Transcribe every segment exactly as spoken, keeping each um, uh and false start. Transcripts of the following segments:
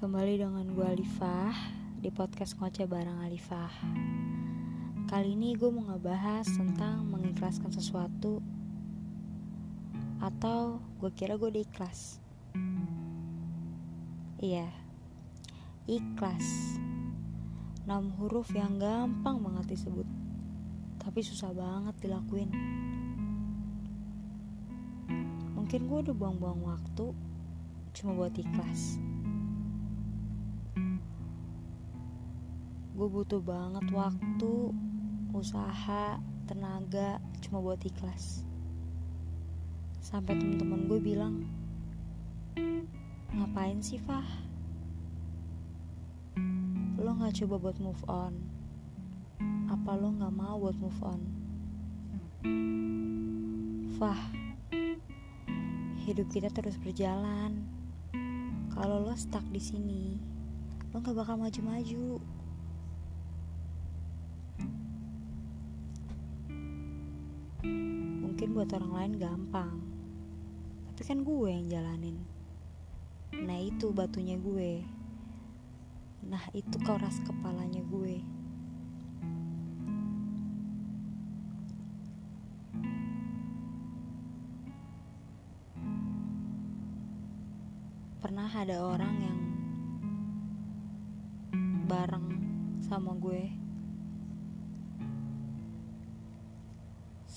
Kembali dengan gue Alifah di podcast Ngoceh Bareng Alifah. Kali ini gue mau ngebahas tentang mengikhlaskan sesuatu, atau gue kira gue udah ikhlas. Iya, ikhlas, enam huruf yang gampang banget disebut tapi susah banget dilakuin. Mungkin gue udah buang-buang waktu cuma buat ikhlas. Gue butuh banget waktu, usaha, tenaga cuma buat ikhlas. Sampai teman-teman gue bilang, "Ngapain sih, Fah? Lo gak coba buat move on? Apa lo gak mau buat move on? Fah, hidup kita terus berjalan. Kalau lo stuck di sini, lo gak bakal maju-maju." Mungkin buat orang lain gampang, tapi kan gue yang jalanin. Nah itu batunya gue. Nah itu keras kepalanya gue. Pernah ada orang yang bareng sama gue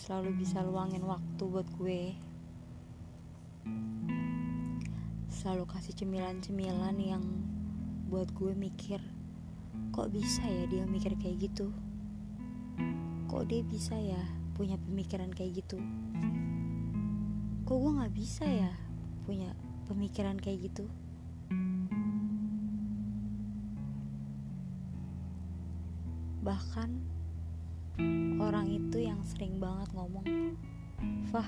selalu bisa luangin waktu buat gue, selalu kasih cemilan-cemilan yang buat gue mikir, kok bisa ya dia mikir kayak gitu, kok dia bisa ya punya pemikiran kayak gitu, kok gue gak bisa ya punya pemikiran kayak gitu. Bahkan orang itu yang sering banget ngomong, "Fah,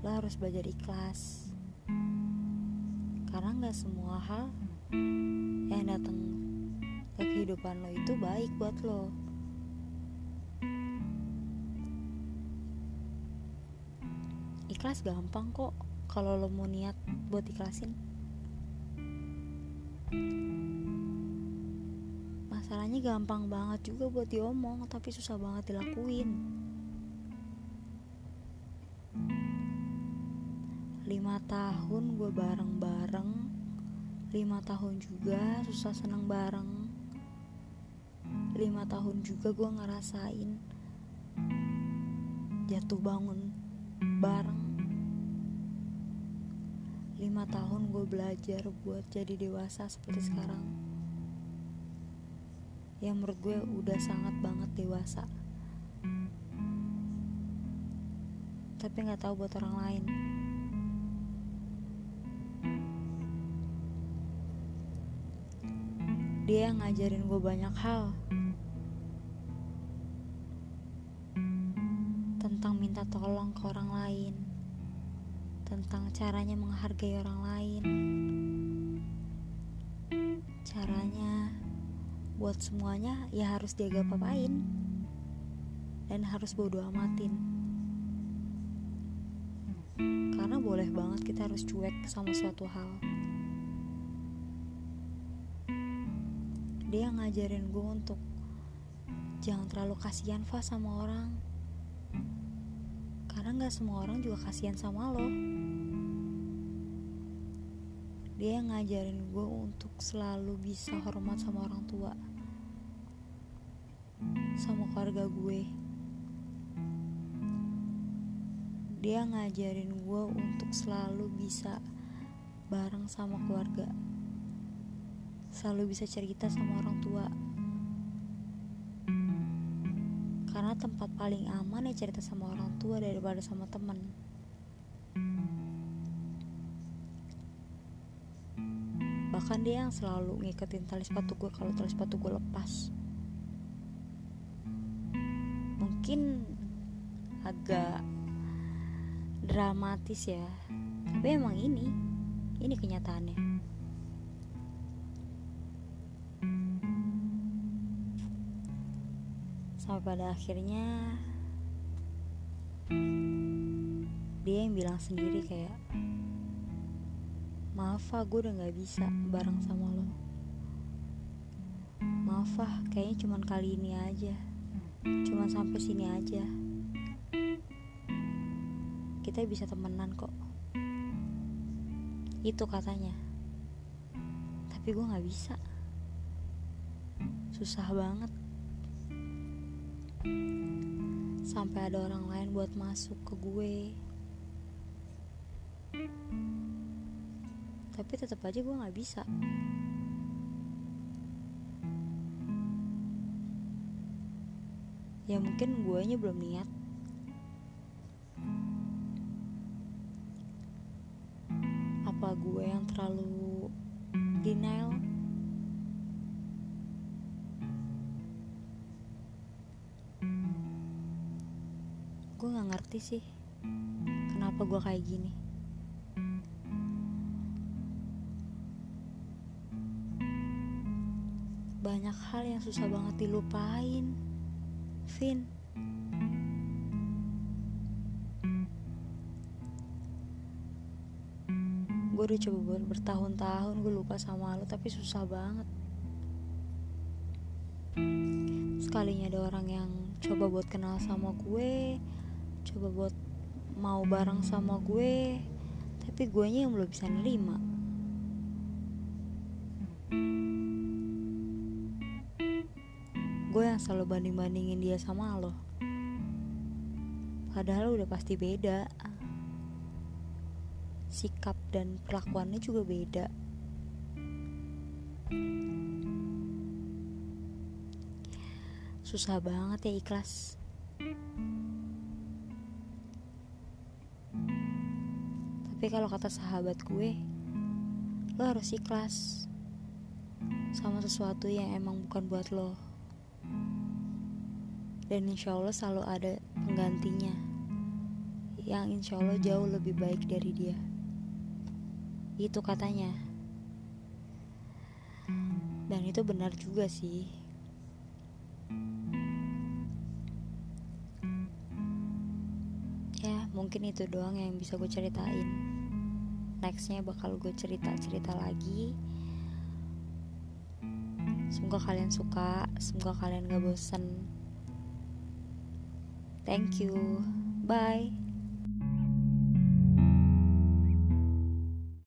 lo harus belajar ikhlas, karena gak semua hal yang datang ke kehidupan lo itu baik buat lo." Ikhlas gampang kok kalau lo mau niat buat ikhlasin. Masalahnya gampang banget juga buat diomong, tapi susah banget dilakuin. Lima tahun gue bareng-bareng, lima tahun juga susah seneng bareng, lima tahun juga gue ngerasain jatuh bangun bareng, lima tahun gue belajar buat jadi dewasa seperti sekarang. Yang menurut gue udah sangat banget dewasa, tapi gak tahu buat orang lain. Dia yang ngajarin gue banyak hal tentang minta tolong ke orang lain, tentang caranya menghargai orang lain, caranya buat semuanya ya harus jaga papain dan harus bodo amatin. Karena boleh banget kita harus cuek sama suatu hal. Dia ngajarin gue untuk jangan terlalu kasihan Fa sama orang, karena gak semua orang juga kasihan sama lo. Dia ngajarin gue untuk selalu bisa hormat sama orang tua, sama keluarga gue. Dia ngajarin gue untuk selalu bisa bareng sama keluarga, selalu bisa cerita sama orang tua, karena tempat paling aman ya cerita sama orang tua daripada sama teman. Bahkan dia yang selalu ngiketin tali sepatu gue kalau tali sepatu gue lepas. Mungkin agak dramatis ya, tapi emang ini ini kenyataannya. Sampai pada akhirnya dia yang bilang sendiri kayak, Maaf ah, gue udah gak bisa bareng sama lo. Maaf ah, kayaknya cuman kali ini aja, cuman sampai sini aja. Kita bisa temenan kok, itu katanya. Tapi gue gak bisa, susah banget. Sampai ada orang lain buat masuk ke gue, tapi tetap aja gue gak bisa. Ya mungkin guenya belum niat. Apa gue yang terlalu denial? Gue gak ngerti sih kenapa gue kayak gini. Banyak hal yang susah banget dilupain, Vin. Gue udah coba bertahun-tahun gue lupa sama lo, tapi susah banget. Sekalinya ada orang yang coba buat kenal sama gue, coba buat mau bareng sama gue, tapi guenya yang belum bisa nerima. Gue yang selalu banding-bandingin dia sama lo, padahal udah pasti beda. Sikap dan perlakuannya juga beda. Susah banget ya ikhlas. Tapi kalau kata sahabat gue, lo harus ikhlas sama sesuatu yang emang bukan buat lo, dan insya Allah selalu ada penggantinya yang insya Allah jauh lebih baik dari dia, itu katanya. Dan itu benar juga sih. Ya mungkin itu doang yang bisa gue ceritain. Nextnya bakal gue cerita-cerita lagi. Semoga kalian suka, semoga kalian gak bosen. Thank you. Bye.